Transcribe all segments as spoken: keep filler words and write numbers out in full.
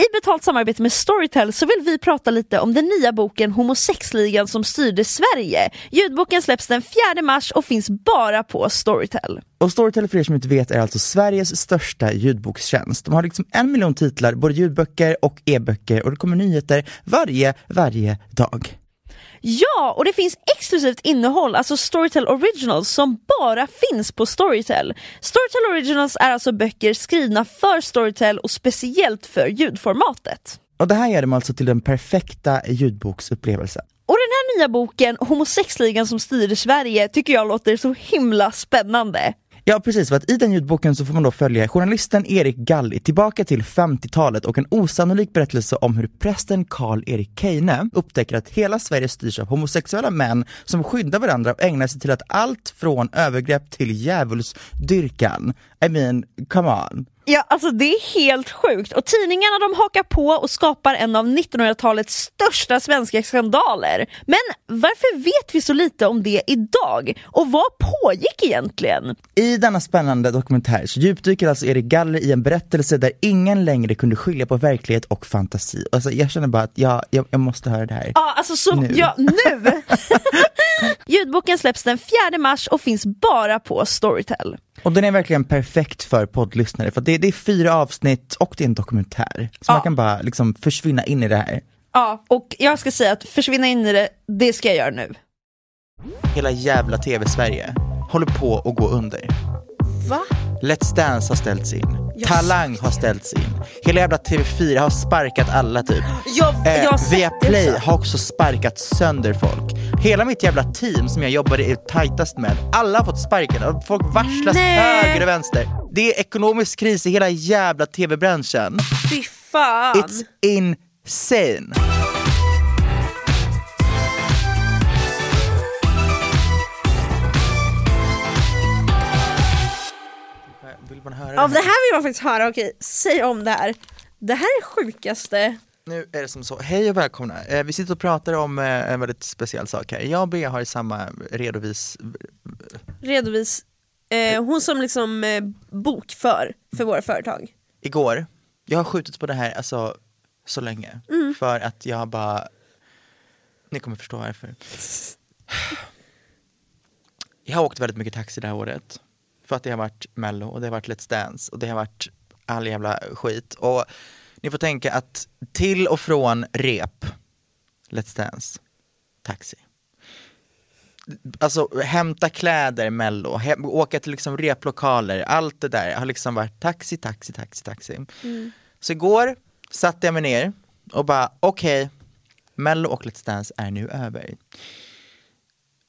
I betalt samarbete med Storytel så vill vi prata lite om den nya boken Homosexligan som styrde Sverige. Ljudboken släpps den fjärde mars och finns bara på Storytel. Och Storytel, för er som inte vet, är alltså Sveriges största ljudbokstjänst. De har liksom en miljon titlar, både ljudböcker och e-böcker, och det kommer nyheter varje, varje dag. Ja, och det finns exklusivt innehåll, alltså Storytel Originals, som bara finns på Storytel. Storytel Originals är alltså böcker skrivna för Storytel och speciellt för ljudformatet. Och det här gör dem alltså till den perfekta ljudboksupplevelsen. Och den här nya boken, Homosexligan som styrde Sverige, tycker jag låter så himla spännande. Ja, precis. För att i den ljudboken så får man då följa journalisten Erik Galli tillbaka till femtiotalet och en osannolik berättelse om hur prästen Carl-Erik Keine upptäcker att hela Sverige styrs av homosexuella män som skyddar varandra och ägnar sig till att allt från övergrepp till djävulsdyrkan. I mean, come on. Ja, alltså det är helt sjukt. Och tidningarna, de hakar på och skapar en av nittonhundratalets största svenska skandaler. Men varför vet vi så lite om det idag? Och vad pågick egentligen? I denna spännande dokumentär så djupdyker alltså Erik Galli i en berättelse där ingen längre kunde skilja på verklighet och fantasi. Alltså jag känner bara att jag, jag, jag måste höra det här. Ja, alltså så, nu. Ja, nu! Ljudboken släpps den fjärde mars och finns bara på Storytel. Och den är verkligen perfekt för poddlyssnare, för det, det är fyra avsnitt och det är en dokumentär. Så ja. Man kan bara liksom försvinna in i det här. Ja, och jag ska säga att försvinna in i det, det ska jag göra nu. Hela jävla T V-Sverige håller på att gå under. Va? Let's Dance har ställts in. Jag Talang har ställts in. Hela jävla T V fyra har sparkat alla typ. Jag, jag eh, Via Play har också sparkat sönder folk. Hela mitt jävla team som jag jobbade tajtast med, alla har fått sparken och folk varslas höger och vänster. Det är ekonomisk kris i hela jävla T V-branschen. Fy fan. It's insane. Av det här vill man faktiskt höra. Okej, säg om det här. Det här är sjukaste. Nu är det som så. Hej och välkomna. Vi sitter och pratar om en väldigt speciell sak här. Jag och Bea har samma redovis... Redovis. Eh, hon som liksom eh, bokför för våra företag. Igår. Jag har skjutit på det här alltså, så länge. Mm. För att jag bara... Ni kommer förstå varför. Jag har åkt väldigt mycket taxi det här året. För att det har varit Mello och det har varit Let's Dance och det har varit all jävla skit. Och ni får tänka att till och från rep, Let's Dance, taxi. Alltså hämta kläder, Mello, hem, åka till liksom replokaler, allt det där har liksom varit taxi, taxi, taxi, taxi. Mm. Så igår satte jag mig ner och bara okej, okay, Mello och Let's Dance är nu över.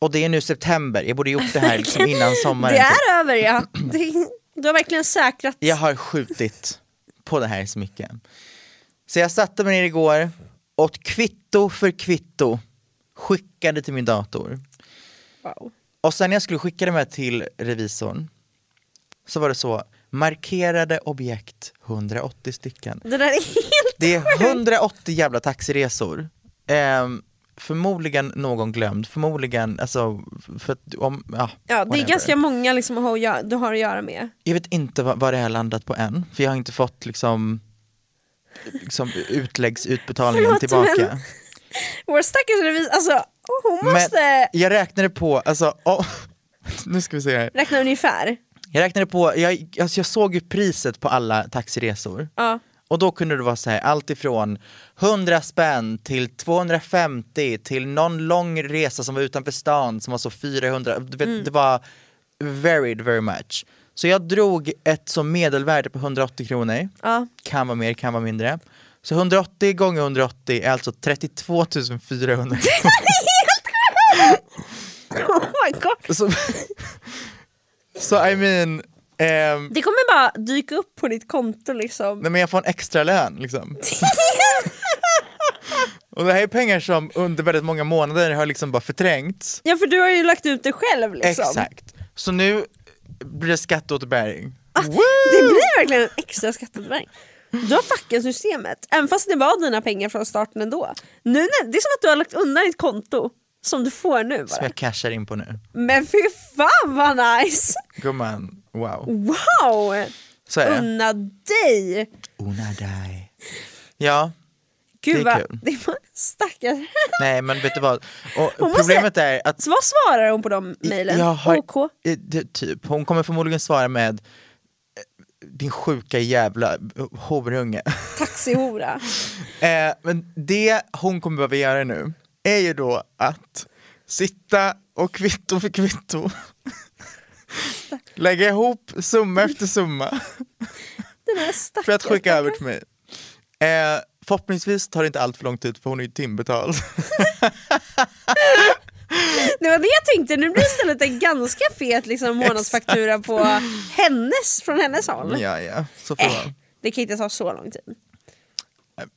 Och det är nu september. Jag borde gjort det här liksom innan sommaren. Det är över, ja. Du har verkligen säkrat. Jag har skjutit på det här så mycket. Så jag satte mig ner igår och kvitto för kvitto skickade till min dator. Wow. Och sen när jag skulle skicka det till revisorn så var det så markerade objekt hundraåttio stycken. Det där är helt Det är hundraåttio jävla taxiresor. Ehm förmodligen någon glömd, förmodligen alltså för att, om ja, ja det är ganska många liksom att du har att göra med. Jag vet inte vad, vad det har landat på än, för jag har inte fått liksom liksom utläggsutbetalningen. Förlåt, tillbaka. Men, vår stackars revis, alltså hon måste. Men jag räknade på alltså oh, nu ska vi se här. Räkna ungefär. Jag räknade på, jag, alltså jag såg ju priset på alla taxiresor. Ja. Och då kunde det vara så här, allt ifrån hundra spänn till tvåhundrafemtio till någon lång resa som var utanför stan som var så fyrahundra. Du vet, mm. Det var varied very much. Så jag drog ett som medelvärde på hundraåttio kronor. Ja. Kan vara mer, kan vara mindre. Så hundraåttio gånger hundraåttio är alltså trettiotvåtusenfyrahundra. Oh my god. Så, så I mean... Um, det kommer bara dyka upp på ditt konto liksom. Nej, men jag får en extra lön liksom. Och det här är pengar som under väldigt många månader har liksom bara förträngts. Ja, för du har ju lagt ut det själv liksom. Exakt. Så nu blir det skatteåterbäring. Ah, det blir verkligen en extra skatteåterbäring. Du har fuckat systemet. Även fast det var dina pengar från starten ändå. Nu, det är som att du har lagt undan ditt konto. Som du får nu bara. Som jag cashar in på nu. Men fy fan vad nice. Gumman, wow. Wow. Så är det. Unna dig. Unna dig. Ja. Gud, det är kul. Det var stackare. Nej, men vet du vad? Och problemet måste, är att... Vad svarar hon på de mejlen? OK. Typ, hon kommer förmodligen svara med... Din sjuka jävla horunge. Taxihora. eh, men det hon kommer behöva göra nu är ju då att sitta och kvitto för kvitto lägga ihop summa efter summa för att skicka över till mig. Eh, förhoppningsvis tar det inte allt för lång tid för hon är ju timbetald. Det var det jag tänkte. Nu blir istället en ganska fet liksom, månadsfaktura på hennes, från hennes håll. Ja, ja. Så får eh, det kan inte ta så lång tid.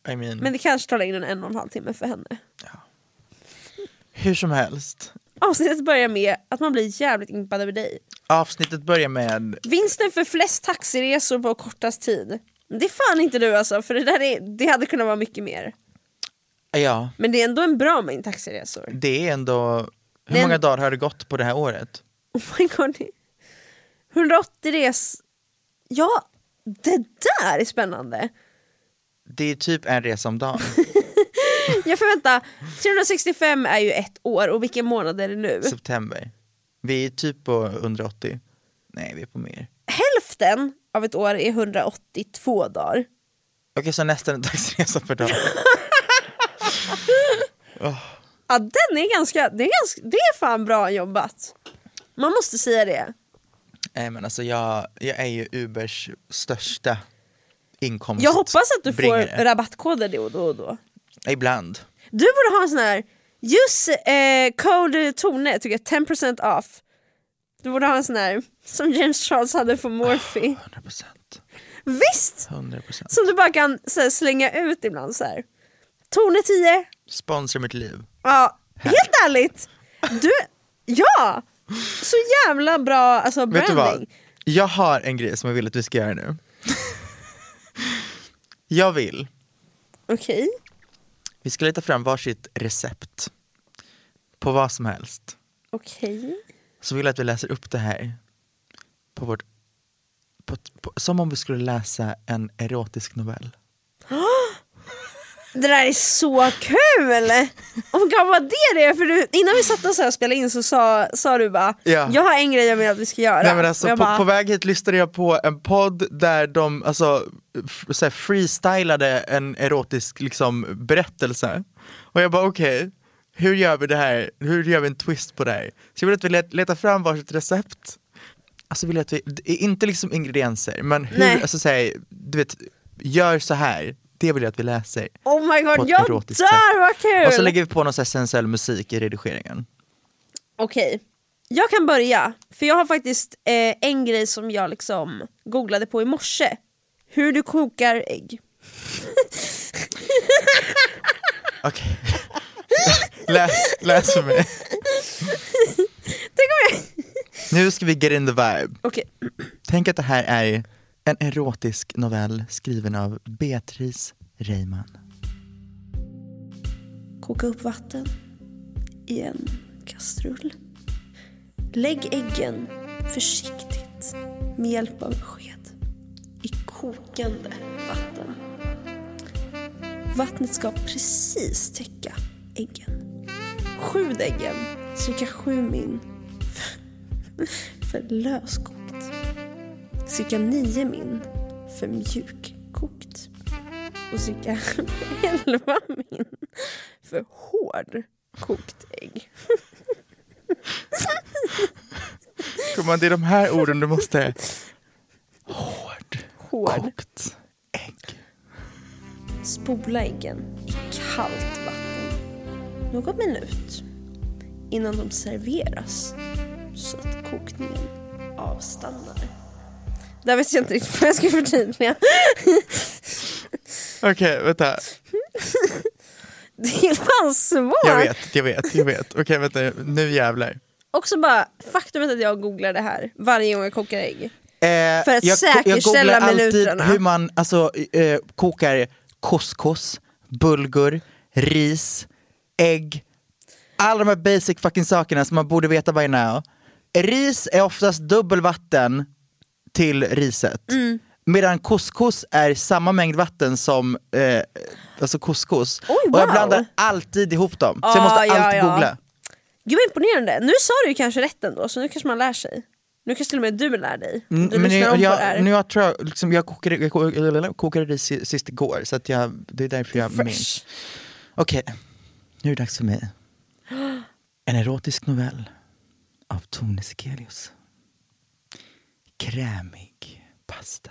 I mean... Men det kanske tar längre än en och en halv timme för henne. Ja. Hur som helst. Avsnittet börjar med att man blir jävligt impad över dig. Avsnittet börjar med... Vinsten för flest taxiresor på kortast tid. Det är fan inte du alltså, för det där är, det hade kunnat vara mycket mer. Ja. Men det är ändå en bra mängd taxiresor. Det är ändå... Hur många en... dagar har det gått på det här året? Oh my god. hundraåttio resor. Ja, det där är spännande. Det är typ en resa om dagen. Jag förväntar. trehundrasextiofem är ju ett år. Och vilken månad är det nu? September. Vi är typ på hundraåttio. Nej, vi är på mer. Hälften av ett år är hundraåttiotvå dagar. Okej, okay, så nästan en dagsresa per dag. Oh. Ja, den är ganska, det är ganska, det är fan bra jobbat. Man måste säga det. Nej, men alltså jag, jag är ju Ubers största inkomst. Jag hoppas att du bringare. Får rabattkoder då och då och då. Ibland. Du borde ha en sån här just eh, code Tone, tycker jag, ten percent off. Du borde ha en sån här som James Charles hade för Morphy. Oh, hundra procent. Visst? hundra procent. Som du bara kan så här, slänga ut ibland så här. Tone tio. Sponsra mitt liv. Ja, här. Helt ärligt. Du, ja. Så jävla bra alltså, branding. Vet du vad? Jag har en grej som jag vill att vi ska göra nu. Jag vill. Okej. Okay. Vi ska leta fram varsitt recept. På vad som helst. Okej. Okay. Så vill jag att vi läser upp det här. På vårt... På, på, som om vi skulle läsa en erotisk novell. Det där är så kul. Om kan vara det det för du, innan vi satt oss här och spelade in så sa, sa du bara ja. Jag har en grej jag vill att vi ska göra. Nej, men alltså, på, bara... på väg hit lyssnade jag på en podd där de alltså f- så här freestylade en erotisk liksom berättelse. Och jag bara okej, okay, hur gör vi det här? Hur gör vi en twist på det här? Så jag vill att vi let, letar fram varsitt recept. Alltså vill jag att vi inte liksom ingredienser, men hur nej. Alltså säg du vet gör så här. Det vill jag att vi läser. Oh my god, jag dör, vad kul! Och så lägger vi på någon sån här sensuell musik i redigeringen. Okej, okay. Jag kan börja. För jag har faktiskt eh, en grej som jag liksom googlade på i morse. Hur du kokar ägg. Okej. Läs, läs för mig. Tänk om jag... Nu ska vi get in the vibe. Okej. Okay. Tänk att det här är... En erotisk novell skriven av Beatrice Reimann. Koka upp vatten i en kastrull. Lägg äggen försiktigt med hjälp av sked i kokande vatten. Vattnet ska precis täcka äggen. Skjut äggen cirka sju min för, för löskokt. cirka nio min för mjukkokt och cirka elva min för hårdkokt ägg. Kommer det är de här orden du måste hårdkokt ägg. Spola äggen i kallt vatten någon minut innan de serveras så att kokningen avstannar. Där vet jag inte riktigt vad jag ska förtydliga. Okej, okay, vänta. Det är fan svårt. Jag vet, jag vet, jag vet. Okej, okay, vänta, nu jävlar. Också bara faktumet att jag googlar det här varje gång jag kokar ägg. Eh, för att jag, säkerställa jag minuterna. Hur man alltså, eh, kokar couscous, bulgur, ris, ägg. Alla de här basic fucking sakerna som man borde veta by now. Ris är oftast dubbelvatten till riset. Mm. Medan couscous är samma mängd vatten som eh, alltså couscous. Oj, wow. Och jag blandar alltid ihop dem. Ah, så jag måste alltid ja, ja. googla. Gud vad imponerande. Nu sa du ju kanske rätt ändå, så nu kanske man lär sig. Nu kanske till och med du lär dig. Du mm, men nu, jag, jag, nu jag tror jag, liksom, jag kokade, jag kokade, kokade det sist igår. Så att jag, det är därför jag Fresh. minns. Okej, okay. Nu är det dags för mig. En erotisk novell av Tony Sikelius. Krämig pasta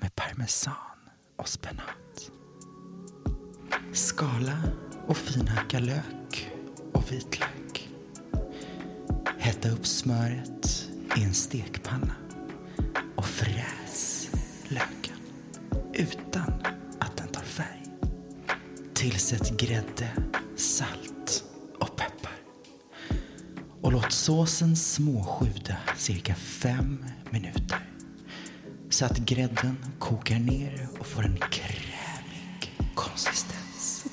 med parmesan och spenat. Skala och finhacka lök och vitlök. Hetta upp smöret i en stekpanna och fräs löken utan att den tar färg. Tillsätt grädde, salt och peppar. Och låt såsen småsjuda cirka fem minuter så att grädden kokar ner och får en krämig konsistens.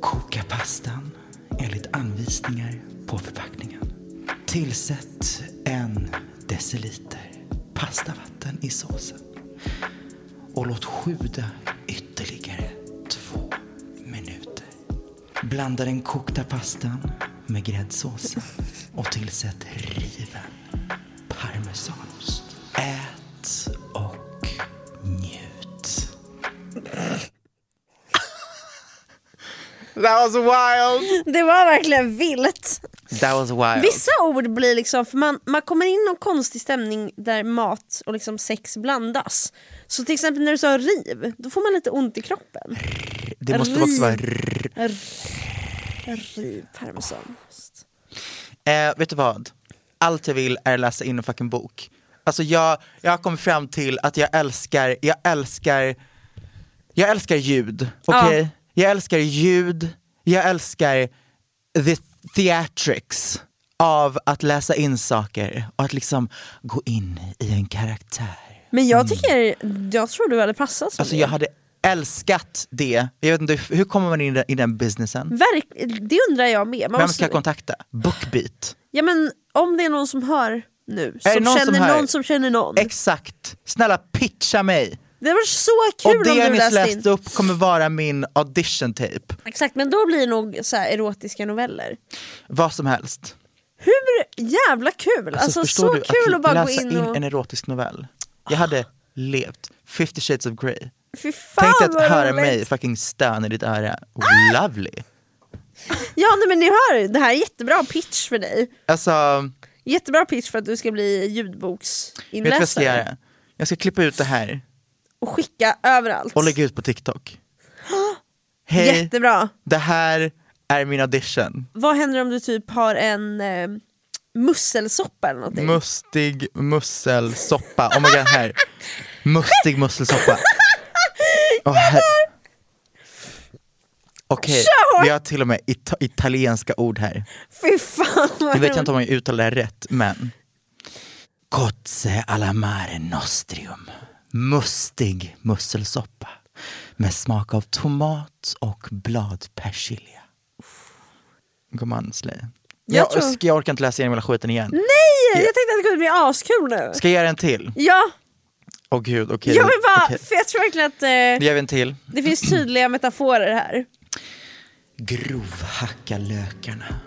Koka pastan enligt anvisningar på förpackningen. Tillsätt en deciliter pastavatten i såsen och låt sjuda ytterligare två minuter. Blanda den kokta pastan med gräddsåsen och tillsätt riven parmesanost. Ät och njut. That was wild. Det var verkligen vilt. That was wild. Vissa ord blir liksom, för man, man kommer in i någon konstig stämning där mat och liksom sex blandas. Så till exempel när du sa riv, då får man lite ont i kroppen. Det måste riv. också vara rrr. Rrr. Riv parmesanost. Eh, vet du vad? Allt jag vill är läsa in en fucking bok. Alltså jag jag kommer fram till att jag älskar jag älskar jag älskar ljud. Okej? Okay? Ja. Jag älskar ljud. Jag älskar the theatrics av att läsa in saker och att liksom gå in i en karaktär. Men jag tycker mm. jag tror du hade passat som Alltså det. jag hade älskat det. Jag vet inte, hur kommer man in i den businessen? Verk, det undrar jag med. Man Vem ska måste... kontakta? Bookbeat. Ja, men om det är någon som hör nu. Som är någon känner som någon som känner någon. Exakt. Snälla, pitcha mig. Det var så kul om du läste in. Och det ni läste upp kommer vara min audition-tape. Exakt, men då blir det nog så här erotiska noveller. Vad som helst. Hur jävla kul. Alltså, alltså så du, kul att bara läsa gå in, in och... en erotisk novell. Jag hade levt Fifty Shades of Grey. Fy fan, tänkte att höra mig fucking stöna i ditt öra. Ah! Lovely. Ja, nej, men ni hör, det här är jättebra pitch för dig. Alltså, jättebra pitch för att du ska bli ljudboksinläsare. Vet du vad jag ska göra? Jag ska klippa ut det här och skicka överallt och lägga ut på TikTok. Hej, jättebra. Det här är min audition. Vad händer om du typ har en eh, musselsoppa eller någonting? Mustig musselsoppa. Oh my god, här. Mustig musselsoppa. Oh, här... Okej, okay. Vi har till och med ita- italienska ord här. Fy fan. Jag vet inte om jag uttalar det rätt, men Cozze alla mare nostrium. Mustig musselsoppa med smak av tomat och bladpersilja. Gomansle. Jag, jag, tror... jag orkar inte läsa igenom hela skiten igen. Nej, jag, jag tänkte att det kunde bli askul nu. Ska jag göra en till? Ja. Åh oh, gud, okej. Okay. Jag vill bara, okay. för jag tror verkligen att... Eh, gör vi en till. Det finns tydliga metaforer här. Grovhacka lökarna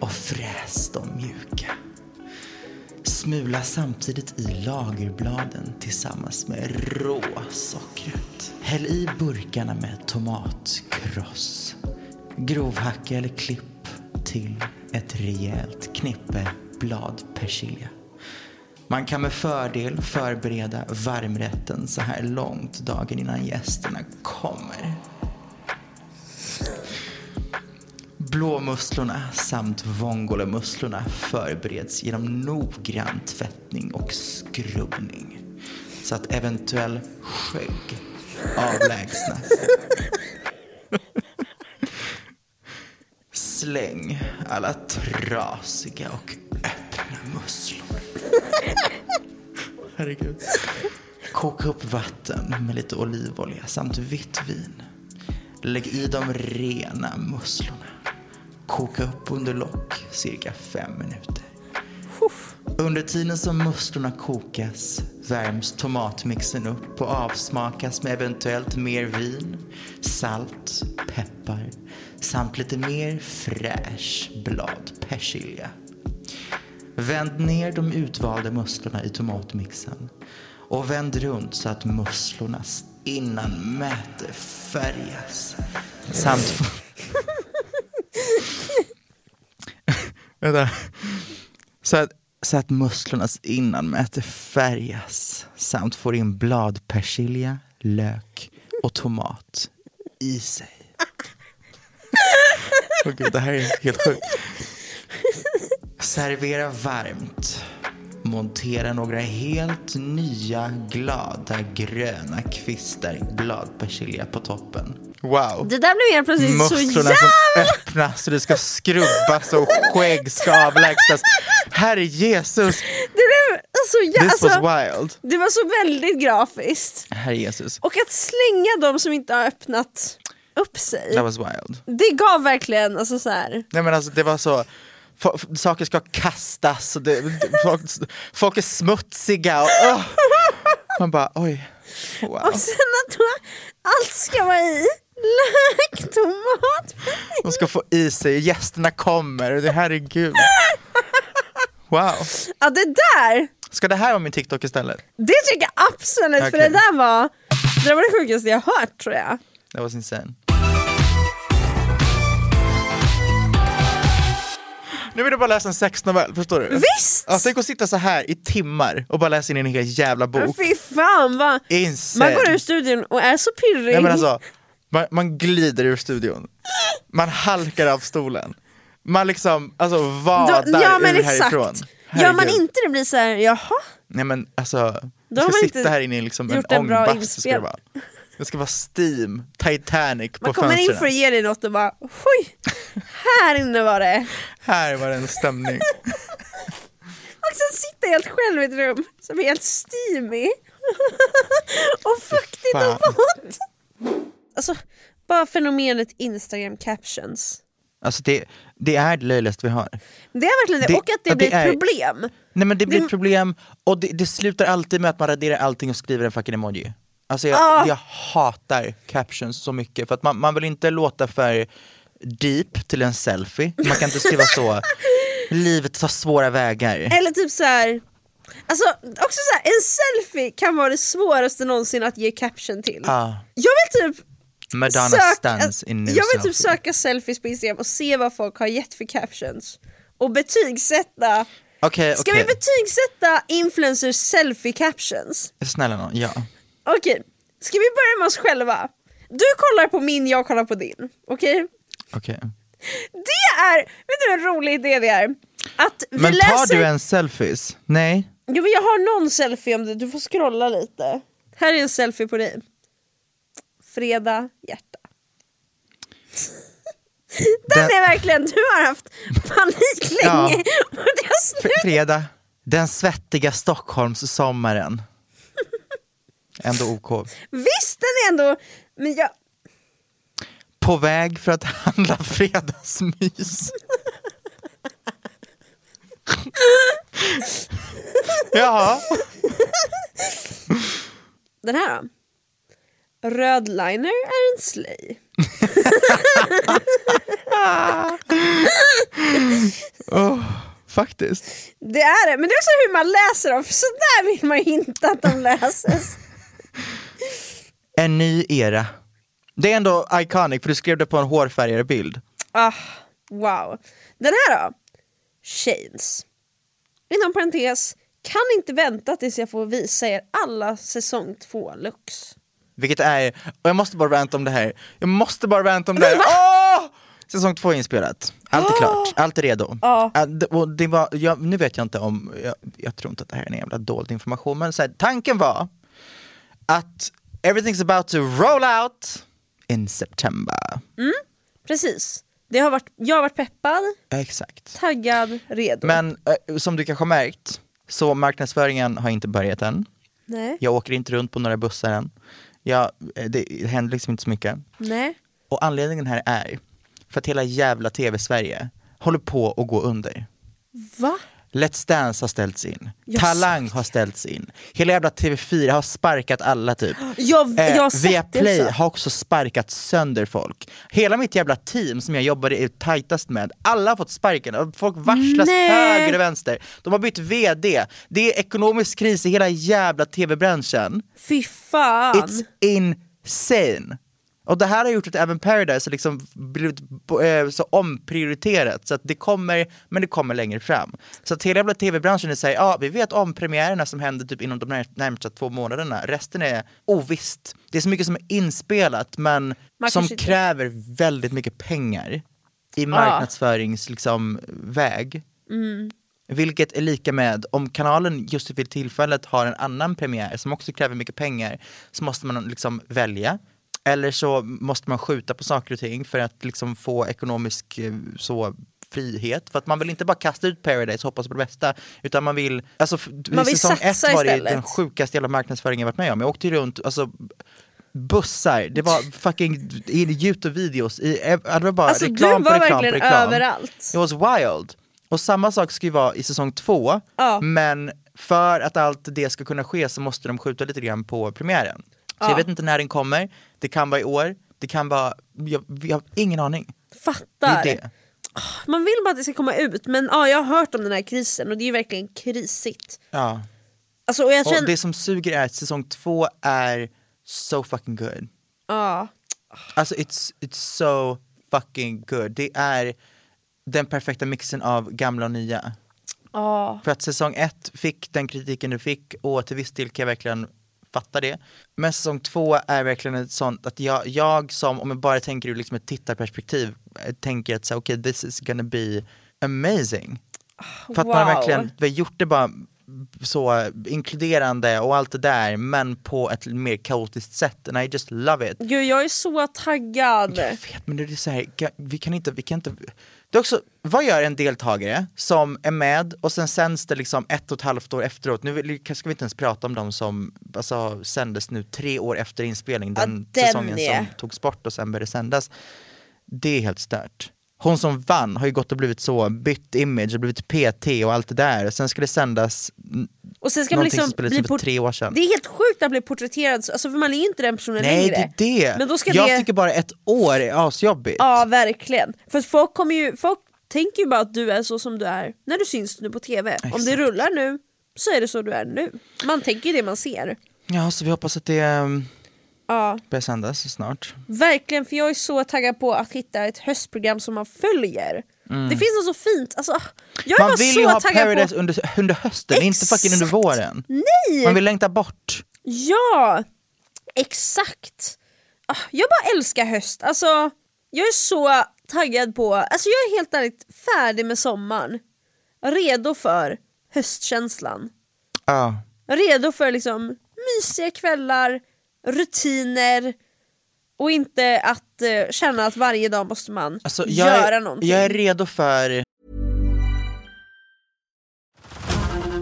och fräs dem mjuka. Smula samtidigt i lagerbladen tillsammans med råsockret. Häll i burkarna med tomatkross. Grovhacka eller klipp till ett rejält knippe bladpersilja. Man kan med fördel förbereda varmrätten så här långt dagen innan gästerna kommer. Blåmusslorna samt vongolemusslorna förbereds genom noggrann tvättning och skrubbning så att eventuell skägg avlägsnas. Släng alla trasiga och öppna musslor. Herregud. Koka upp vatten med lite olivolja samt vitt vin. Lägg i de rena musslorna. Koka upp under lock cirka fem minuter. Under tiden som musslorna kokas värms tomatmixen upp och avsmakas med eventuellt mer vin, salt, peppar samt lite mer fräsch bladpersilja. Vänd ner de utvalda musslorna i tomatmixen och vänd runt så att musslornas innanmäte färgas samt f- så, att, så att musslornas innanmäte färgas samt får in bladpersilja, lök och tomat i sig. Åh gud, det här är helt sjukt. Servera varmt. Montera några helt nya glada gröna kvistar bladpersilja på toppen. Wow. Det där blev helt plötsligt musslorna så jävla som öppnas så det ska skrubbas och skägg ska avlägsnas. Herre Jesus. Det blev alltså, ja, This alltså, was wild. Det var så väldigt grafiskt. Herre Jesus. Och att slänga dem som inte har öppnat upp sig. That was wild. Det gav verkligen alltså så här. Nej men alltså det var så F- saker ska kastas och det, folk, folk är smutsiga och, oh. Man bara oj wow. Och sen att då, allt ska vara i lök, tomat. De ska få i sig, gästerna kommer. Det här är gud. Wow. Ja det där. Ska det här vara min TikTok istället? Det tycker jag absolut, okay. För det där var Det där var det sjukaste jag hört tror jag. Det var insane. Nu vill du bara läsa en sexnovell, förstår du? Visst! Ja, tänk att sitta så här i timmar och bara läsa in en hel jävla bok. Fy fan, vad... Man går ur studion och är så pirrig. Nej, men alltså, man, man glider ur studion. Man halkar av stolen. Man liksom, alltså, vadar då, ja, men ur exakt. Härifrån. Herregud. Gör man inte det blir så här, jaha? Nej, men alltså, då ska sitta här inne i liksom en ångbass så ska det vara. Det ska vara Steam, Titanic på fönstren. Man kommer fönsterna. In för att ge dig något och bara, oj, här inne var det. Här var det en stämning. Och sen sitter helt själv i ett rum som är helt steamy. Och fuktigt och vått. Alltså, bara fenomenet Instagram captions. Alltså det, det är det löjligaste vi har. Det är verkligen det, och att det, det blir ett problem. Nej men det blir det, ett problem och det, det slutar alltid med att man raderar allting och skriver en fucking emoji. Alltså jag, ah. jag hatar captions så mycket. För att man, man vill inte låta för deep till en selfie. Man kan inte skriva så. Livet tar svåra vägar. Eller typ så här. Alltså också så här, en selfie kan vara det svåraste någonsin att ge caption till. Ah. Jag vill typ Madonna sök, stands in Jag vill selfie. Typ söka selfies på Instagram och se vad folk har gett för captions. Och betygsätta. Okay, Ska okay. vi betygsätta influencers selfie captions? Snälla någon, ja. Okej, ska vi börja med oss själva? Du kollar på min, jag kollar på din. Okej? Okej. Det är, vet du en rolig idé det är? Att vi men tar läser... du en selfies? Nej. Jo men jag har någon selfie om det, du får scrolla lite. Här är en selfie på dig. Fredag, hjärta. Den, den är verkligen, du har haft panik länge. Ja. Fredag, den svettiga Stockholms sommaren. Ändå ok. Visst, den är ändå... Men jag... På väg för att handla fredagsmys. Jaha. Den här då? Röd liner är en slay. oh, Faktiskt. Det är det. Men det är också hur man läser dem. Så där vill man ju inte att de läses. En ny era. Det är ändå iconic, för du skrev det på en hårfärgare bild. Ah, wow. Den här då? Chains. Inom parentes, kan inte vänta tills jag får visa er alla säsong två looks. Vilket är, och jag måste bara vänta om det här. Jag måste bara vänta om det här. Åh! Oh! Säsong två är inspelat. Allt är klart, allt är redo. Ja. Och det var, jag, nu vet jag inte om, jag, jag tror inte att det här är en jävla dold information. Men så här, tanken var att everything's about to roll out in September. Mm, precis. Det har varit, jag har varit peppad. Exakt. Taggad, redo. Men eh, som du kanske har märkt, så marknadsföringen har inte börjat än. Nej. Jag åker inte runt på några bussar än. Jag, det händer liksom inte så mycket. Nej. Och anledningen här är för att hela jävla T V-Sverige håller på att gå under. Va? Let's Dance har ställts in. Jag Talang har ställts in. Hela jävla T V fyra har sparkat alla typ. Jag, jag eh, Via Play har också sparkat sönder folk. Hela mitt jävla team som jag jobbade tajtast med, alla har fått sparken. Folk varslas höger och vänster. De har bytt V D. Det är ekonomisk kris i hela jävla T V-branschen. Fy fan. It's insane. Och det här har gjort att även Paradise har liksom blivit så omprioriterat. Så att det kommer, men det kommer längre fram. Så att hela jävla T V-branschen säger, ja, ah, vi vet om premiärerna som händer typ inom de närmsta två månaderna. Resten är ovisst. Det är så mycket som är inspelat, men Marcus som inte kräver väldigt mycket pengar i marknadsförings liksom, väg. Mm. Vilket är lika med, om kanalen just vid tillfället har en annan premiär som också kräver mycket pengar, så måste man liksom välja. Eller så måste man skjuta på saker och ting för att liksom få ekonomisk så, frihet. För att man vill inte bara kasta ut Paradise och hoppas på det bästa. Utan man vill... Alltså, man vill säsong ett var det den sjukaste jävla marknadsföringen jag varit med om. Jag åkte runt... Alltså, bussar, det var fucking YouTube-videos. Det var bara alltså, reklam på reklam på reklam. Överallt. It was wild. Och samma sak ska ju vara i säsong två. Ja. Men för att allt det ska kunna ske så måste de skjuta lite grann på premiären. Så jag vet inte när den kommer. Det kan vara i år. Det kan vara... Jag, jag har ingen aning. Fattar. Det är det. Man vill bara att det ska komma ut. Men ja, jag har hört om den här krisen. Och det är ju verkligen krisigt. Ja. Alltså, och, jag känner... och det som suger är att säsong två är so fucking good. Ja. Alltså, it's, it's so fucking good. Det är den perfekta mixen av gamla och nya. Ja. För att säsong ett fick den kritiken du fick. Och till viss del kan jag verkligen... fatta det. Men säsong två är verkligen ett sånt att jag, jag som, om jag bara tänker ur liksom ett tittarperspektiv, tänker att så okej, okay, this is gonna be amazing. Wow. För att man verkligen vi har gjort det bara så inkluderande och allt det där, men på ett mer kaotiskt sätt. And I just love it. Gud, jag är så taggad. Jag vet, men det är så här, vi kan inte, vi kan inte... Det är också, vad gör en deltagare som är med och sen sänds det liksom ett och ett halvt år efteråt? Nu ska vi inte ens prata om dem som alltså, sändes nu tre år efter inspelning. Den, ja, den säsongen är. Som togs bort och sen började sändas. Det är helt stört. Hon som vann har ju gått och blivit så bytt image och blivit P T och allt det där. Och sen ska det sändas och sen ska man liksom bli port- för tre år sedan. Det är helt sjukt att bli porträtterad. Alltså för man är inte den personen Nej, längre. Nej, det är det. Men då ska jag det... tycker bara ett år är asjobbigt. Ja, verkligen. För folk kommer ju, folk tänker ju bara att du är så som du är när du syns nu på T V. Exakt. Om det rullar nu så är det så du är nu. Man tänker ju det man ser. Ja, så vi hoppas att det... Um... Ja. Börjar sändas snart. Verkligen, för jag är så taggad på att hitta ett höstprogram som man följer. Mm. Det finns något så fint. Alltså, jag man vill så ju ha Paradise på... under, under hösten, exakt. Inte fucking under våren. Nej. Man vill längta bort. Ja, exakt. Jag bara älskar höst. Alltså, jag är så taggad på... Alltså, jag är helt ärligt färdig med sommaren. Redo för höstkänslan. Ja. Redo för liksom mysiga kvällar, rutiner och inte att uh, känna att varje dag måste man alltså, jag göra är, någonting. Jag är redo för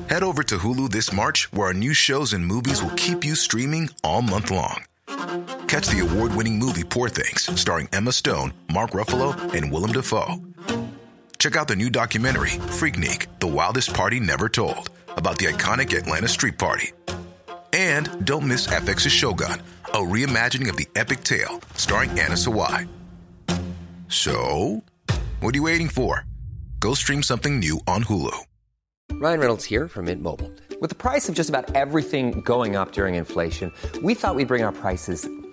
Head over to Hulu this March where our new shows and movies will keep you streaming all month long. Catch the award-winning movie Poor Things starring Emma Stone, Mark Ruffalo and Willem Dafoe. Check out the new documentary Freaknik: The Wildest Party Never Told about the iconic Atlanta street party. And don't miss F X's Shogun, a reimagining of the epic tale starring Anna Sawai. So, what are you waiting for? Go stream something new on Hulu. Ryan Reynolds here from Mint Mobile. With the price of just about everything going up during inflation, we thought we'd bring our prices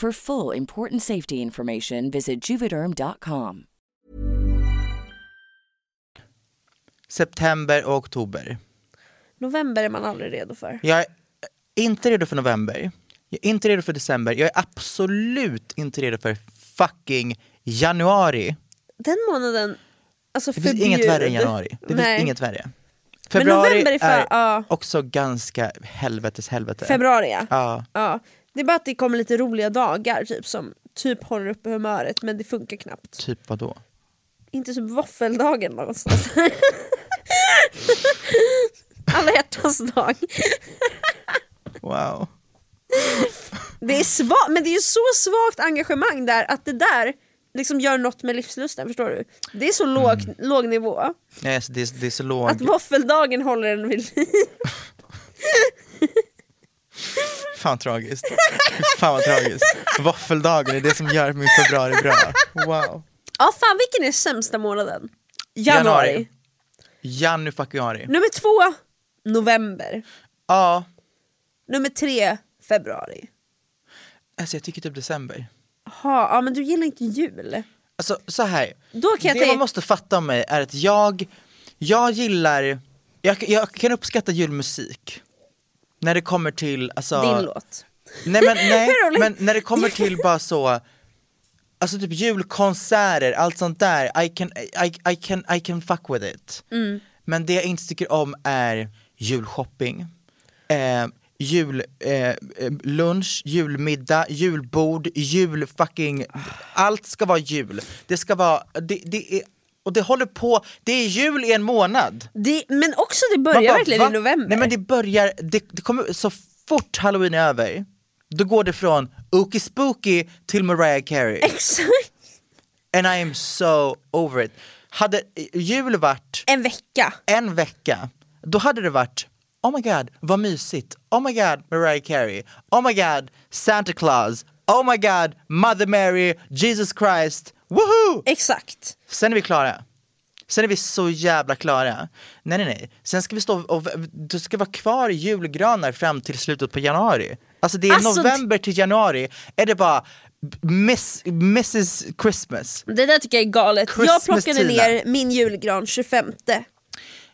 For full important safety information visit juvederm dot com. September och oktober. November är man aldrig redo för. Jag är inte redo för november. Jag är inte redo för december. Jag är absolut inte redo för fucking januari. Den månaden, alltså förbjud. Det finns inget värre än januari. Det Nej. finns inget värre. Februari är, för, är ja. också ganska helvetes helvete. Februari, ja. Ja. ja. Det är bara att det kommer lite roliga dagar typ, som typ håller uppe humöret, men det funkar knappt. Typ vad då? Inte som våffeldagen någonstans. Alla hjärtans dag. Wow. Det är svagt, men det är ju så svagt engagemang där att det där liksom gör något med livslusten, förstår du? Det är så låg, mm. låg nivå. Yes, det är, det är så låg. Att våffeldagen håller den vid liv. Fan tragiskt. Fan vad tragiskt. Våffeldagen är det som gör min februari bra. Wow. Ja fan, vilken är sämsta månaden? Januari. Januari fuckingari. Nummer två, november. Ja. Nummer tre, februari. Alltså jag tycker typ december. Jaha, ja men du gillar inte jul. Alltså så här. Då kan jag det ta... man måste fatta om mig är att jag jag gillar jag, jag kan uppskatta julmusik. När det kommer till alltså, din låt. Nej men nej men när det kommer till bara så alltså typ julkonserter, allt sånt där, I can I I can I can fuck with it. Mm. Men det jag inte tycker om är julshopping. Eh, jul eh, lunch, julmiddag, julbord, jul fucking allt ska vara jul. Det ska vara det, det är och det håller på, det är jul i en månad. Det, men också det börjar bara, verkligen va? I november. Nej men det börjar, det, det kommer så fort Halloween är över. Då går det från Ookie Spooky till Mariah Carey. Exakt. And I am so over it. Hade jul varit en vecka. En vecka. Då hade det varit oh my god, vad mysigt. Oh my god, Mariah Carey. Oh my god, Santa Claus. Oh my god, Mother Mary, Jesus Christ. Woohoo! Exakt. Sen är vi klara. Sen är vi så jävla klara. Nej, nej, nej. Sen ska vi stå och du ska vara kvar i julgranar fram till slutet på januari. Alltså det är alltså, november till januari är det bara miss, missus Christmas. Det där tycker jag är galet. Jag plockade ner min julgran tjugofemte.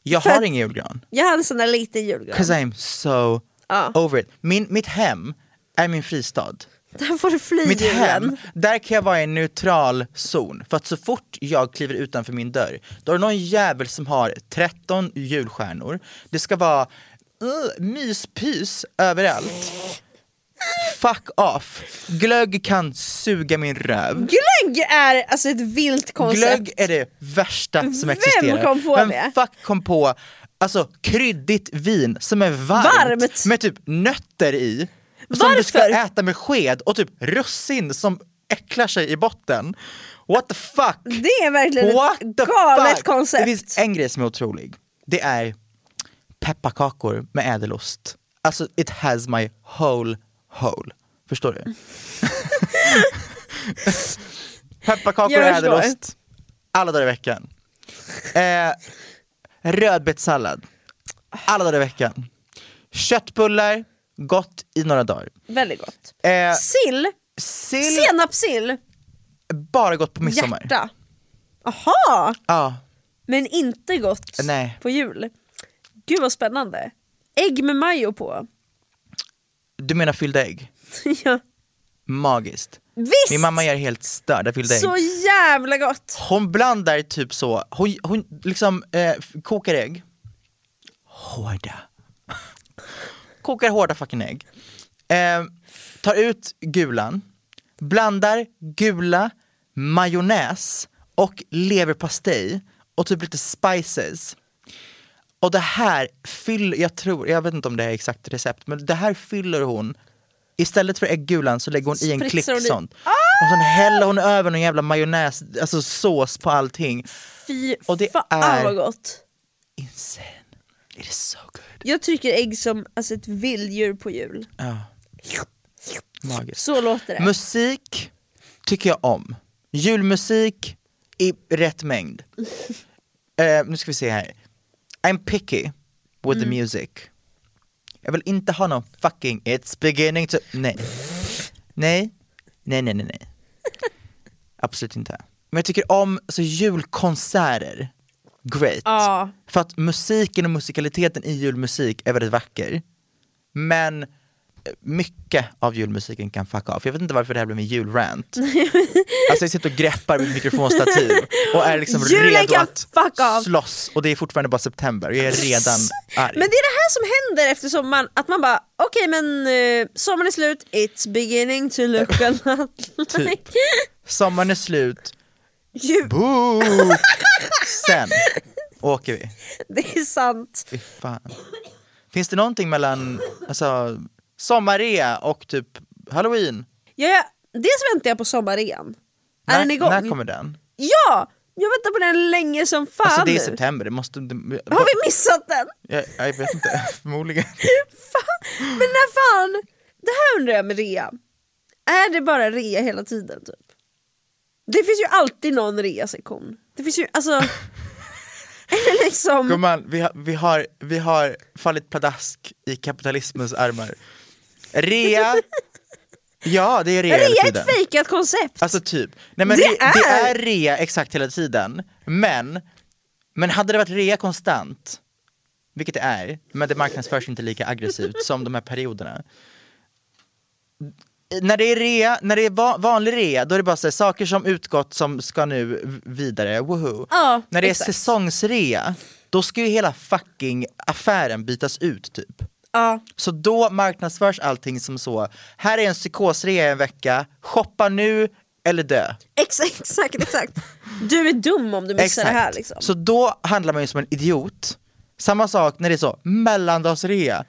Jag har ingen julgran. Jag har en sån där liten julgran. 'Cause I'm so ah. over it. Min, mitt hem är min fristad. Där får du fly mitt hem, igen. Där kan jag vara i en neutral zon. För att så fort jag kliver utanför min dörr, då är det någon jävel som har tretton julstjärnor. Det ska vara uh, myspys överallt. Fuck off. Glögg kan suga min röv. Glögg är alltså ett vilt koncept. Glögg är det värsta som Vem existerar. Kom på Vem det? fuck kom på alltså kryddigt vin som är varmt, varmt. Med typ nötter i. Som Varför? Du ska äta med sked och typ russin som äcklar sig i botten. What the fuck? Det är verkligen What ett galet fuck? koncept. Det finns en grej som är otrolig. Det är pepparkakor med ädelost. Alltså, it has my whole whole. Förstår du? Pepparkakor och ädelost. Alla dagar i veckan. Eh, rödbetssallad. Alla dagar i veckan. Köttbullar. Gott i några dagar. Väldigt gott. Eh, sill. sill. Senapsill. Bara gott på midsommar. Hjärta. Aha. Ja. Men inte gott Nej. På jul. Gud vad spännande. Ägg med majo på. Du menar fyllda ägg? Ja. Magiskt. Visst. Min mamma gör helt störda fyllda ägg. Så jävla gott. Hon blandar typ så. Hon, hon liksom eh, kokar ägg. Hårda. Kokar hårda fucking ägg. Eh, tar ut gulan. Blandar gula, majonnäs och leverpastej. Och typ lite spices. Och det här fyller, jag tror, jag vet inte om det är exakt recept, men det här fyller hon. Istället för äggulan så lägger hon i en klick sånt. Ah! Och sen häller hon över någon jävla majonnäs, alltså sås på allting. Fy och det fan är vad gott. Insane. It is so good. Jag trycker ägg som alltså ett vilddjur på jul. Ja. Magiskt. Så låter det. Musik tycker jag om. Julmusik i rätt mängd. uh, nu ska vi se här. I'm picky with mm. the music. Jag vill inte ha någon fucking it's beginning to... Nej. Nej. Nej, nej, nej, nej. Absolut inte. Men jag tycker om så julkonserter. Great. Ah. För att musiken och musikaliteten i julmusik är väldigt vacker. Men mycket av julmusiken kan fucka off. Jag vet inte varför det här blev en julrant. Alltså jag sitter och greppar med mikrofonstativ och är liksom Julen redo att slåss. Och det är fortfarande bara september. Jag är redan arg. Men det är det här som händer efter sommaren. Att man bara, okej okay, men uh, sommaren är slut. It's beginning to look a typ. Sommaren är slut. Jul. Boo. Sen åker vi. Det är sant. Fy fan. Finns det någonting mellan alltså sommarea och typ Halloween? Ja, ja. Dels väntar jag på sommarean. Är den igång? När kommer den? Ja, jag väntar på den länge som fan. Alltså det är i september, det måste... Har vi missat den? Jag, jag vet inte, förmodligen. Fan. Men när fan? Det här undrar jag med rea. Är det bara rea hela tiden typ? Det finns ju alltid någon rea-sektion. Det finns ju, alltså... Eller liksom... Gumman, vi har, vi, har, vi har fallit pladask i kapitalismens armar. Rea. Ja, det är rea hela tiden. Rea är ett fejkat koncept. Alltså typ. Nej, men det, re, är... det är rea exakt hela tiden. Men, men hade det varit rea konstant, vilket det är, men det marknadsförs inte lika aggressivt som de här perioderna. När det är rea, när det är vanlig rea, då är det bara så här, saker som utgått som ska nu vidare. Woohoo. Ja, när det exakt. Är säsongsrea, då ska ju hela fucking affären bytas ut typ. Ja. Så då marknadsförs allting som så. Här är en psykosrea en vecka. Shoppa nu eller dö. Exakt, exakt, exakt. Du är dum om du missar exakt. Det här liksom. Så då handlar man ju som en idiot. Samma sak när det är så mellandagsrea.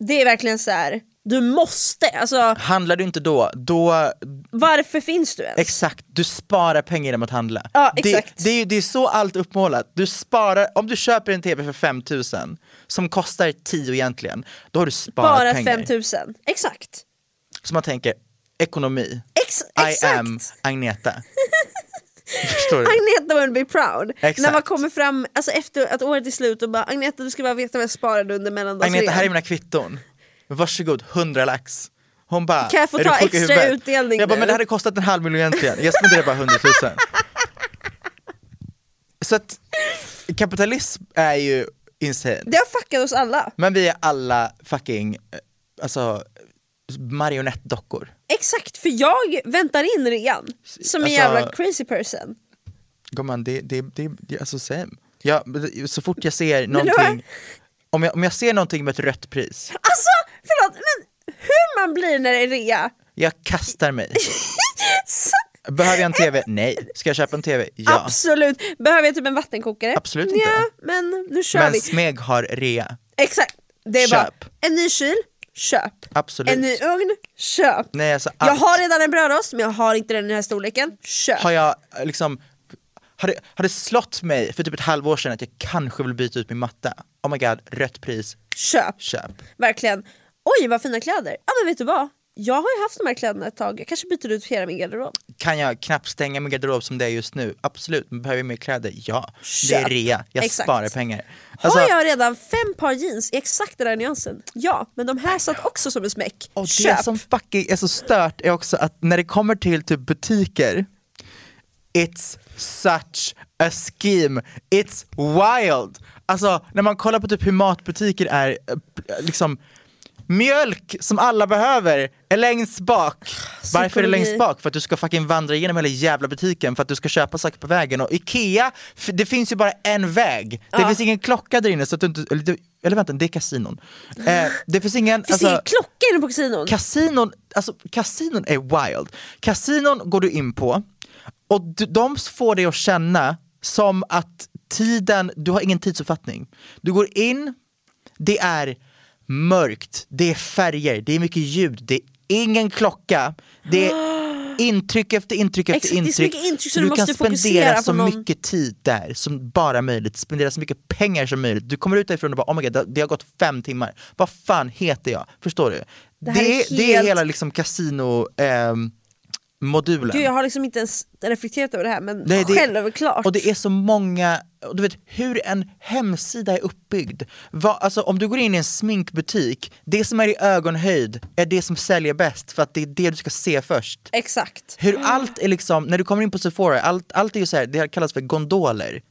Det är verkligen så här. Du måste, alltså... Handlar du inte då, då... Varför finns du ens? Exakt, du sparar pengar genom att handla. Ja, exakt. Det, det, det är så allt uppmålat. Du sparar, om du köper en tv för fem tusen som kostar tio egentligen, då har du sparat bara pengar. Bara fem tusen, exakt. Så man tänker, ekonomi. Ex- exakt. I am Agneta. Förstår du? Agneta will be proud. Exakt. När man kommer fram, alltså efter att året är slut och bara, Agneta du ska bara veta vad jag sparade under mellandagsrean. Agneta, här är mina kvitton. Varsågod, hundra lax. Hon bara, kan jag få ta extra utdelning? Jag bara, nu? Men det hade kostat en halv miljon egentligen. Jag spenderade bara hundratusen. Så att kapitalism är ju insane. Det har fuckat oss alla. Men vi är alla fucking alltså marionettdockor. Exakt, för jag väntar in rean som en alltså, jävla crazy person. Gumman, det, det, det, det är alltså same. Ja, så fort jag ser någonting... Om jag, om jag ser någonting med ett rött pris. Alltså, förlåt, men hur man blir när det är rea? Jag kastar mig. Behöver jag en tv? Nej. Ska jag köpa en tv? Ja. Absolut. Behöver jag typ en vattenkokare? Absolut inte. Ja, men nu kör men vi. Men Smeg har rea. Exakt. Det är köp. Bara en ny kyl, köp. Absolut. En ny ugn, köp. Nej, alltså, jag har redan en brödrost, men jag har inte den i den här storleken. Köp. Har jag liksom... hade, hade slått mig för typ ett halvår sedan att jag kanske vill byta ut min matta. Oh my god, rätt pris. Köp. Köp. Verkligen. Oj, vad fina kläder. Ja, men vet du vad? Jag har ju haft de här kläderna ett tag. Jag kanske byter ut hela min garderob. Kan jag knappt stänga min garderob som det är just nu? Absolut, men behöver jag mer kläder? Ja. Köp. Det är rea. Jag exakt. Sparar pengar. Alltså, har jag redan fem par jeans i exakt den här nyansen? Ja, men de här satt också som en smäck. Och köp. Det som fucking är så stört är också att när det kommer till typ butiker, it's such a scheme. It's wild. Alltså, när man kollar på typ hur matbutiker är liksom... Mjölk som alla behöver är längst bak. Psykologi. Varför är det längst bak? För att du ska fucking vandra igenom hela jävla butiken för att du ska köpa saker på vägen. Och IKEA, det finns ju bara en väg. Ja. Det finns ingen klocka där inne så att du inte... Eller, eller vänta, det är kasinon. Eh, det finns ingen... Finns alltså, ingen klocka inne på kasinon? Kasinon, alltså, kasinon är wild. Kasinon går du in på och du, de får dig att känna som att tiden... Du har ingen tidsuppfattning. Du går in, det är... mörkt, det är färger, det är mycket ljud, det är ingen klocka, det är intryck efter intryck efter intryck. Det är så mycket intryck så du, du måste kan spendera på så någon... mycket tid där som bara möjligt, spendera så mycket pengar som möjligt. Du kommer ut därifrån och bara, oh my god, det har gått fem timmar. Vad fan heter jag? Förstår du? Det, det, är, helt... det är hela liksom kasino... Eh, modulen. Gud, jag har liksom inte ens reflekterat över det här, men nej, det, självklart. Och det är så många, du vet hur en hemsida är uppbyggd. Va, alltså, om du går in i en sminkbutik, det som är i ögonhöjd är det som säljer bäst för att det är det du ska se först. Exakt. Hur mm. allt är liksom, när du kommer in på Sephora, allt, allt är ju så här, det här kallas för gondoler.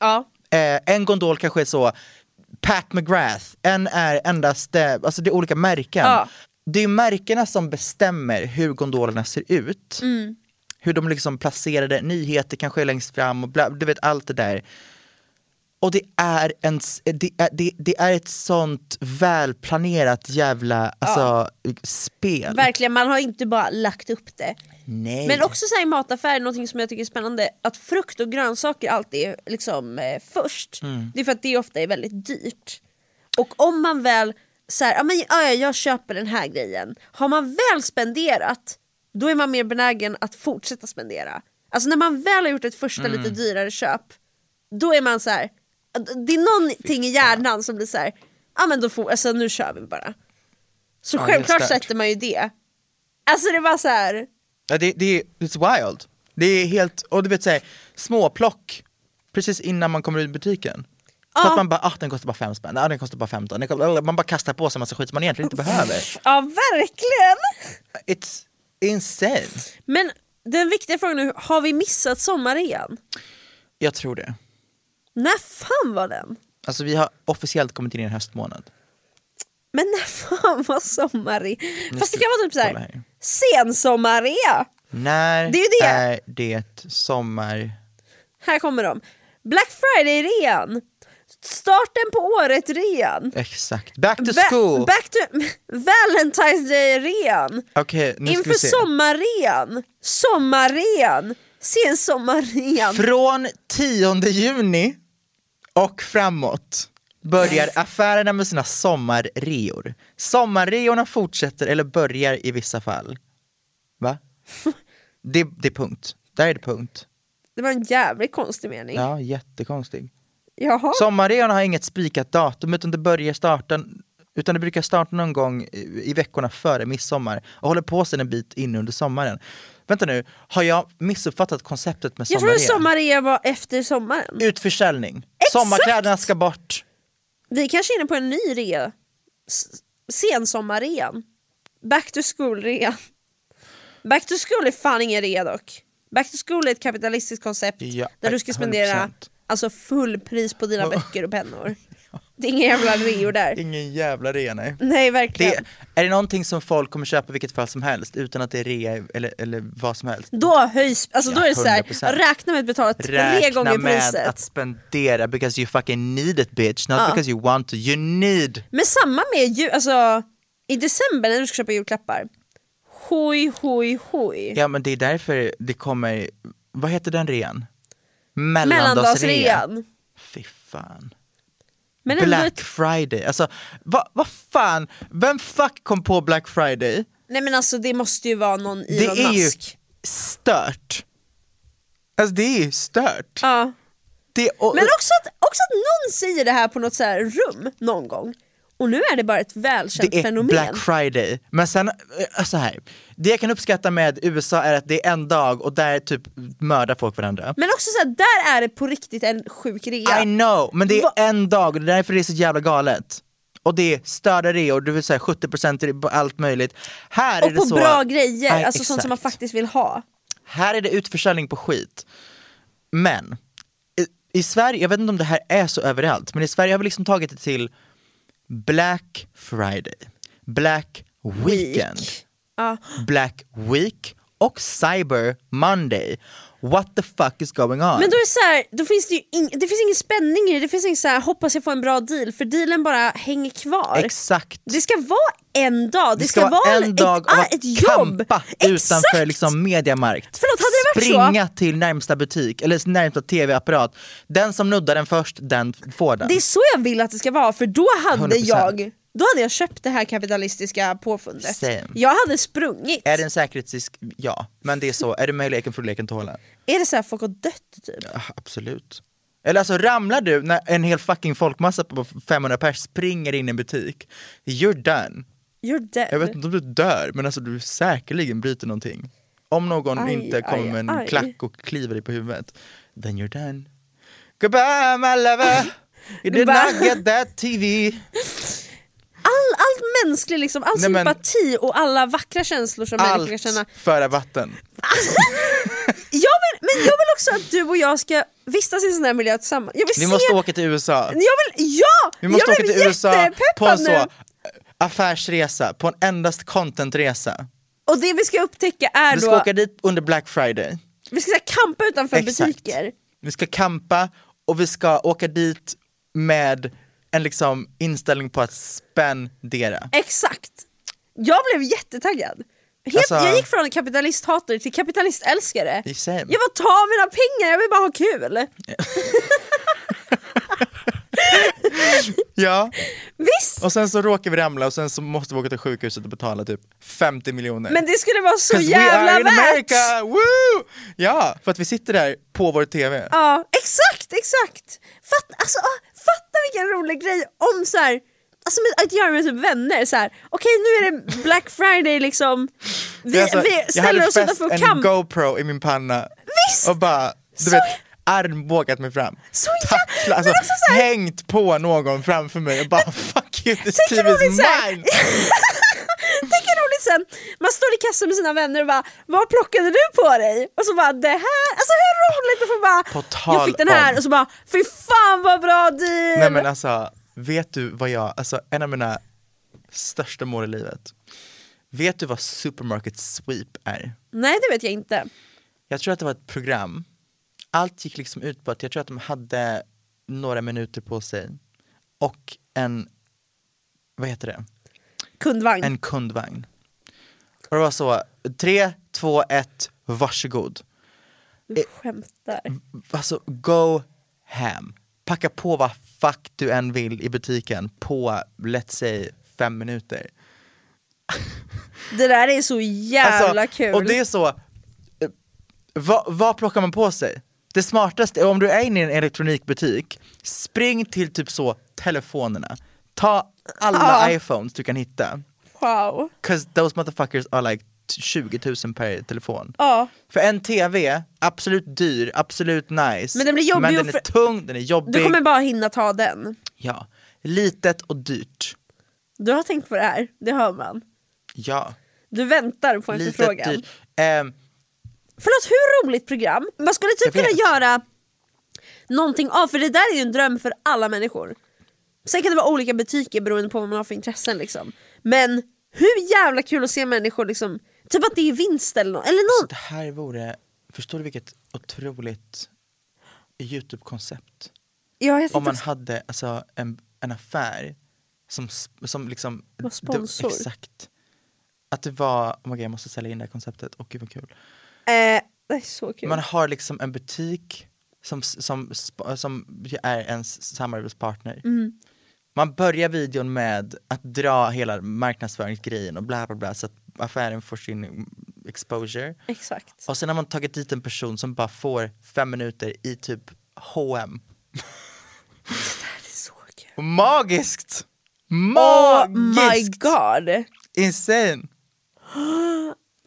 Ja. Eh, en gondol kanske är så Pat McGrath, en är endast, eh, alltså det är olika märken. Ja. Det är märkena som bestämmer hur gondolerna ser ut. Mm. Hur de liksom placerade nyheter kanske är längst fram och bla, du vet allt det där. Och det är en det är, det, det är ett sånt välplanerat jävla alltså ja. Spel. Verkligen, man har inte bara lagt upp det. Nej. Men också så här i mataffärer, någonting som jag tycker är spännande, att frukt och grönsaker alltid är liksom eh, först. Mm. Det är för att det ofta är väldigt dyrt. Och om man väl så här, ja men ja, jag köper den här grejen. Har man väl spenderat, då är man mer benägen att fortsätta spendera. Alltså när man väl har gjort ett första mm. lite dyrare köp, då är man så här, det är någonting i hjärnan som blir så här, ja men då får, alltså nu kör vi bara. Så ja, självklart sätter man ju det. Alltså det är bara så här. Ja, det, det är it's wild. Det är helt, och du vet så här, småplock precis innan man kommer ut i butiken. Så att man bara, ah, den kostar bara fem spänn, ah, den kostar bara femton. Man bara kastar på sig massa skit som man egentligen inte behöver. Ja, verkligen. It's insane. Men den viktiga frågan nu, har vi missat sommarrean? Jag tror det. När fan var den? Alltså vi har officiellt kommit in i en höstmånad. Men när fan var sommarrea? Fast det kan vara typ så här, sensommarrea. När det är, det. är det sommar? Här kommer de. Black Friday-rean. Starten på året rean. Exakt. Back to school. Va- back to Valentine's Day rean. Okej, okay, nu ska inför vi se. Sommarrean. Sommarrean. Sen sommarrean. Från tionde juni och framåt börjar affärerna med sina sommarreor. Sommarreorna fortsätter eller börjar i vissa fall. Va? det, det är punkt. Där är det punkt. Det var en jävligt konstig mening. Ja, jättekonstig. Jaha. Sommarrean har inget spikat datum utan det börjar starta utan det brukar starta någon gång i veckorna före midsommar och håller på sig en bit in under sommaren. Vänta nu, har jag missuppfattat konceptet med sommarrean? Jag tror sommarrean var efter sommaren. Utförsäljning. Exakt. Sommarkläderna ska bort. Vi är kanske inne på en ny rea. Sensommarrean. Back to school-rean. Back to school är fan ingen rea dock. Back to school är ett kapitalistiskt koncept ja, där du ska spendera hundra procent. Alltså full pris på dina böcker och pennor. Det är ingen jävla reor där. Ingen jävla rea, nej. Nej, verkligen. Det, är det någonting som folk kommer köpa vilket fall som helst utan att det är rea eller, eller vad som helst? Då höjs, alltså ja, då är det så här, räkna med att betala tre gånger priset. Räkna med att spendera because you fucking need it bitch. Not ja. Because you want to, you need. Men samma med ju, alltså i december när du ska köpa julklappar. Hoj, hoj, hoj. Ja, men det är därför det kommer, vad heter den rean? Mellandagsrean. Fy fan. Men Black ett... Friday. Alltså, vad va fan? Vem fuck kom på Black Friday? Nej men alltså det måste ju vara någon Elon Musk. Det är ju stört. Alltså det är ju stört. Ja. Det, och, men också att, också att någon säger det här på något så här rum någon gång. Och nu är det bara ett välkänt det är fenomen. Black Friday. Men sen, så här. Det jag kan uppskatta med U S A är att det är en dag och där typ mördar folk varandra. Men också så här, där är det på riktigt en sjuk rea. I know, men det är Va- en dag och det är därför det är så jävla galet. Och det är större reor, du vill säga sjuttio procent på allt möjligt. Här och är det på så, bra grejer, nej, alltså exakt. Sånt som man faktiskt vill ha. Här är det utförsäljning på skit. Men i, i Sverige, jag vet inte om det här är så överallt, men i Sverige har vi liksom tagit det till Black Friday, Black Weekend, Week. uh. Black Week och Cyber Monday. What the fuck is going on? Men då är det så här, då finns det ju in, det finns ingen spänning i det. Det finns ingen så här, hoppas jag får en bra deal. För dealen bara hänger kvar. Exakt. Det ska vara en dag. Det, det ska, ska vara en dag ett, av att ett jobb. Kampa utanför exakt. Liksom Mediamarkt. Förlåt, hade det varit springa så? Till närmsta butik. Eller närmsta tv-apparat. Den som nuddar den först, den får den. Det är så jag vill att det ska vara. För då hade hundra procent. jag Då hade jag köpt det här kapitalistiska påfundet. Same. Jag hade sprungit. Är det en säkerhetsrisk? Ja, men det är så. Är det med leken för leken tåla? Är det så här folk har dött typ? Ja, absolut. Eller alltså ramlar du när en hel fucking folkmassa på femhundra pers springer in i en butik. You're done. You're dead. Jag vet inte om du dör, men alltså du säkerligen bryter någonting. Om någon aj, inte kommer aj, med en aj. klack och kliver dig på huvudet. Then you're done. Goodbye my lover. You did not get that T V. All, allt mänsklig liksom, all nej, sympati men, och alla vackra känslor som människor kan känna. Allt före vatten. jag vill, men jag vill också att du och jag ska vistas i en sån här miljö tillsammans. Jag vill vi se... måste åka till U S A. Jag vill, ja! Vi måste jag åka till U S A på en så affärsresa, på en endast contentresa. Och det vi ska upptäcka är då... Vi ska då... åka dit under Black Friday. Vi ska så kampa utanför exakt. Butiker. Vi ska kampa och vi ska åka dit med... en liksom inställning på att spendera. Exakt. Jag blev jättetaggad. Helt, alltså, jag gick från kapitalisthatare till kapitalistälskare. Jag bara ta mina pengar, jag vill bara ha kul. Ja. Visst. Och sen så råkar vi ramla och sen så måste vi åka till sjukhuset och betala typ femtio miljoner. Men det skulle vara så jävla värt. Ja, för att vi sitter där på vår T V. Ja, exakt, exakt. Fatt, alltså, fatta vilken rolig grej om så här, alltså med, att göra med typ vänner så här. Okej, nu är det Black Friday liksom. Vi, alltså, vi ställer oss utanför kamp. Jag hade en GoPro i min panna. Visst. Och bara du så... vet armbågat mig fram. Så tackla, alltså, så här... hängt på någon framför mig och bara fuck you, this T V is mine. Tänk hur roligt sen. Man står i kassan med sina vänner och bara vad plockade du på dig? Och så bara det här. Alltså hur roligt att få bara jag fick den här om. Och så bara fy fan vad bra deal. Nej men alltså vet du vad jag alltså en av mina största mål i livet. Vet du vad supermarket sweep är? Nej det vet jag inte. Jag tror att det var ett program. Allt gick liksom ut på att jag tror att de hade några minuter på sig. Och en vad heter det? Kundvagn. En kundvagn. Och det var så, tre, två, ett, varsågod. Du skämtar. Alltså, go ham. Packa på vad fuck du än vill i butiken på, let's say, fem minuter. Det där är så jävla alltså, kul. Och det är så, vad, vad plockar man på sig? Det smartaste, om du är inne i en elektronikbutik, spring till typ så, telefonerna. Ta alla ah. iPhones du kan hitta. Wow. 'Cause those motherfuckers are like tjugo tusen per telefon. Ah. För en T V, absolut dyr, absolut nice. Men den blir jobbig. Men den är för... tung, den är jobbig. Du kommer bara hinna ta den. Ja, litet och dyrt. Du har tänkt på det här, det hör man. Ja. Du väntar på en litet, förfrågan. Dyrt. Eh... Förlåt, hur roligt program? Man skulle typ kunna göra någonting av, för det där är ju en dröm för alla människor. Sen kan det vara olika butiker beroende på vad man har för intressen liksom. Men hur jävla kul att se människor liksom, typ att det är vinst eller något. Eller någon... Så det här vore, förstår du vilket otroligt YouTube-koncept? Ja, om man också... hade alltså, en, en affär som, som liksom... Var sponsor. Det, exakt. Att det var, oh my God, jag måste sälja in det här konceptet. Och gud vad kul. Eh, det är så kul. Man har liksom en butik som, som, som är ens samarbetspartner. Mm. Man börjar videon med att dra hela marknadsföringsgrejen och bla bla bla så att affären får sin exposure. Exakt. Och sen har man tagit dit en person som bara får fem minuter i typ H och M. Det där är så kul. Magiskt! Magiskt! Oh my god! Insane!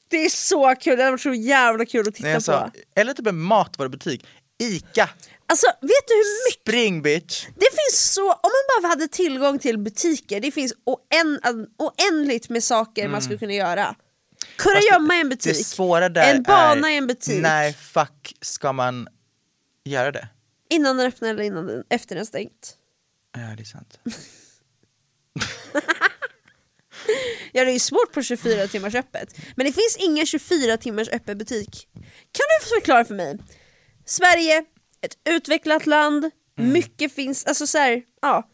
Det är så kul, det var så jävla kul att titta Nej, alltså, på. Eller typ en matvarubutik. ICA. Alltså, vet du hur mycket... Spring, bitch. Det finns så... Om man bara hade tillgång till butiker, det finns oän, oändligt med saker mm. man skulle kunna göra. Kunna Fast gömma i en butik. Det svåra där en bana är, i en butik. När fuck ska man göra det? Innan den öppnar eller innan den, efter den stängt. Ja, det är sant. Ja, det är ju svårt på tjugofyra timmars öppet. Men det finns ingen tjugofyra timmars öppen butik. Kan du förklara för mig? Sverige, ett utvecklat land, mm. mycket finns, alltså så här, ja.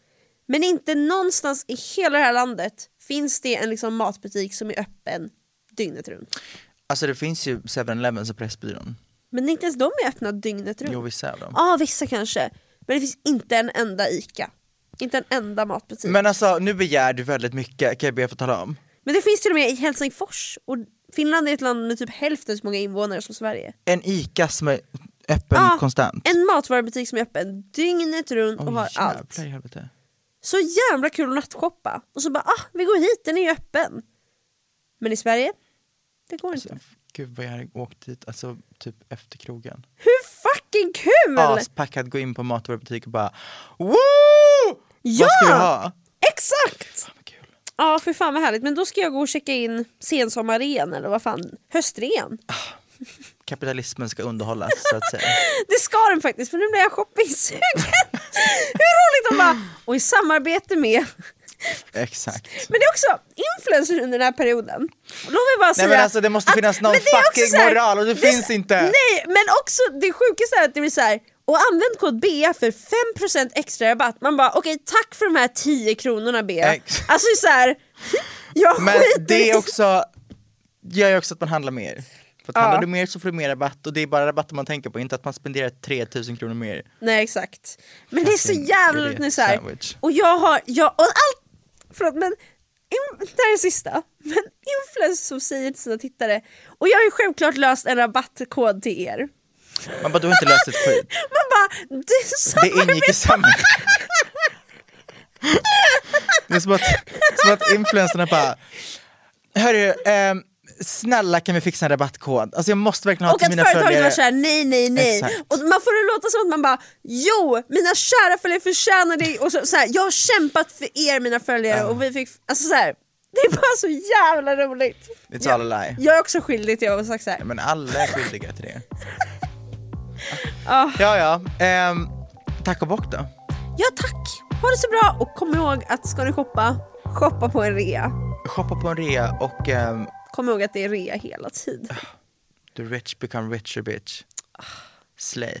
Men inte någonstans i hela det här landet finns det en liksom matbutik som är öppen dygnet runt. Alltså det finns ju seven eleven och Pressbyrån. Men inte ens de är öppna dygnet runt. Jo, vissa av dem. Ja, ah, vissa kanske. Men det finns inte en enda ICA. Inte en enda matbutik. Men alltså, nu begär du väldigt mycket, kan jag be få tala om. Men det finns till och med i Helsingfors. Och Finland är ett land med typ hälften så många invånare som Sverige. En ICA som är öppen ah, konstant. En matvarubutik som är öppen dygnet runt oh, och har jävlar, allt. Helvete. Så jävla kul att nattshoppa. Och så bara, ah, vi går hit, den är ju öppen. Men i Sverige, det går alltså, inte. Gud vad jag har åkt dit, alltså typ efter krogen. Hur fucking kul! Aspackat, gå in på matvarubutik och bara, woo! Ja! Vad ska vi ha? Exakt! Fan vad kul. Ja, för fan vad härligt. Men då ska jag gå och checka in sensommaren eller vad fan, höstren. Ah, kapitalismen ska underhållas så att säga. Det ska den faktiskt, för nu blir jag shoppingsugen. Hur roligt de bara, och i samarbete med... Exakt. Men det är också influencers under den här perioden. Låt mig bara säga, nej, men alltså, det måste finnas att, någon fucking här, moral och det, det finns inte. Nej, men också det sjukaste är att det blir så här. Och använd kod B E A för fem procent extra rabatt. Man bara, okej, okay, tack för de här tio kronorna B E A. Ex- alltså så här, jag men det är också, gör ju också att man handlar mer. För att ja. handlar du mer så får du mer rabatt. Och det är bara rabatter man tänker på, inte att man spenderar tre tusen kronor mer. Nej, exakt. Men det är så jävligt nu så här. Och jag har, jag, och allt, förlåt, men in, det här är sista. Men influencers som säger till sina tittare, och jag har ju självklart löst en rabattkod till er. Man bara, du har inte löst ett skit. Man bara, det ingick i samma. Det är som att, som att influencerna bara, hörru, eh, snälla kan vi fixa en rabattkod? Alltså jag måste verkligen ha till mina följare. Och att företagen var såhär, nej, nej, nej. Exakt. Och man får det låta som att man bara, jo, mina kära följare förtjänar dig. Och så, så här, jag har kämpat för er, mina följare. Uh. Och vi fick, alltså så här. Det är bara så jävla roligt. It's all a lie. Jag är också skyldig till att jag har sagt så här. Nej, men alla är skyldiga till det. Oh. Ja, ja. Ehm, tack och bock då. Ja, tack. Ha det så bra. Och kom ihåg att ska ni shoppa, shoppa på en rea. Shoppa på en rea och... Ehm... Kom ihåg att det är rea hela tiden. The rich become richer, bitch. Oh. Slay.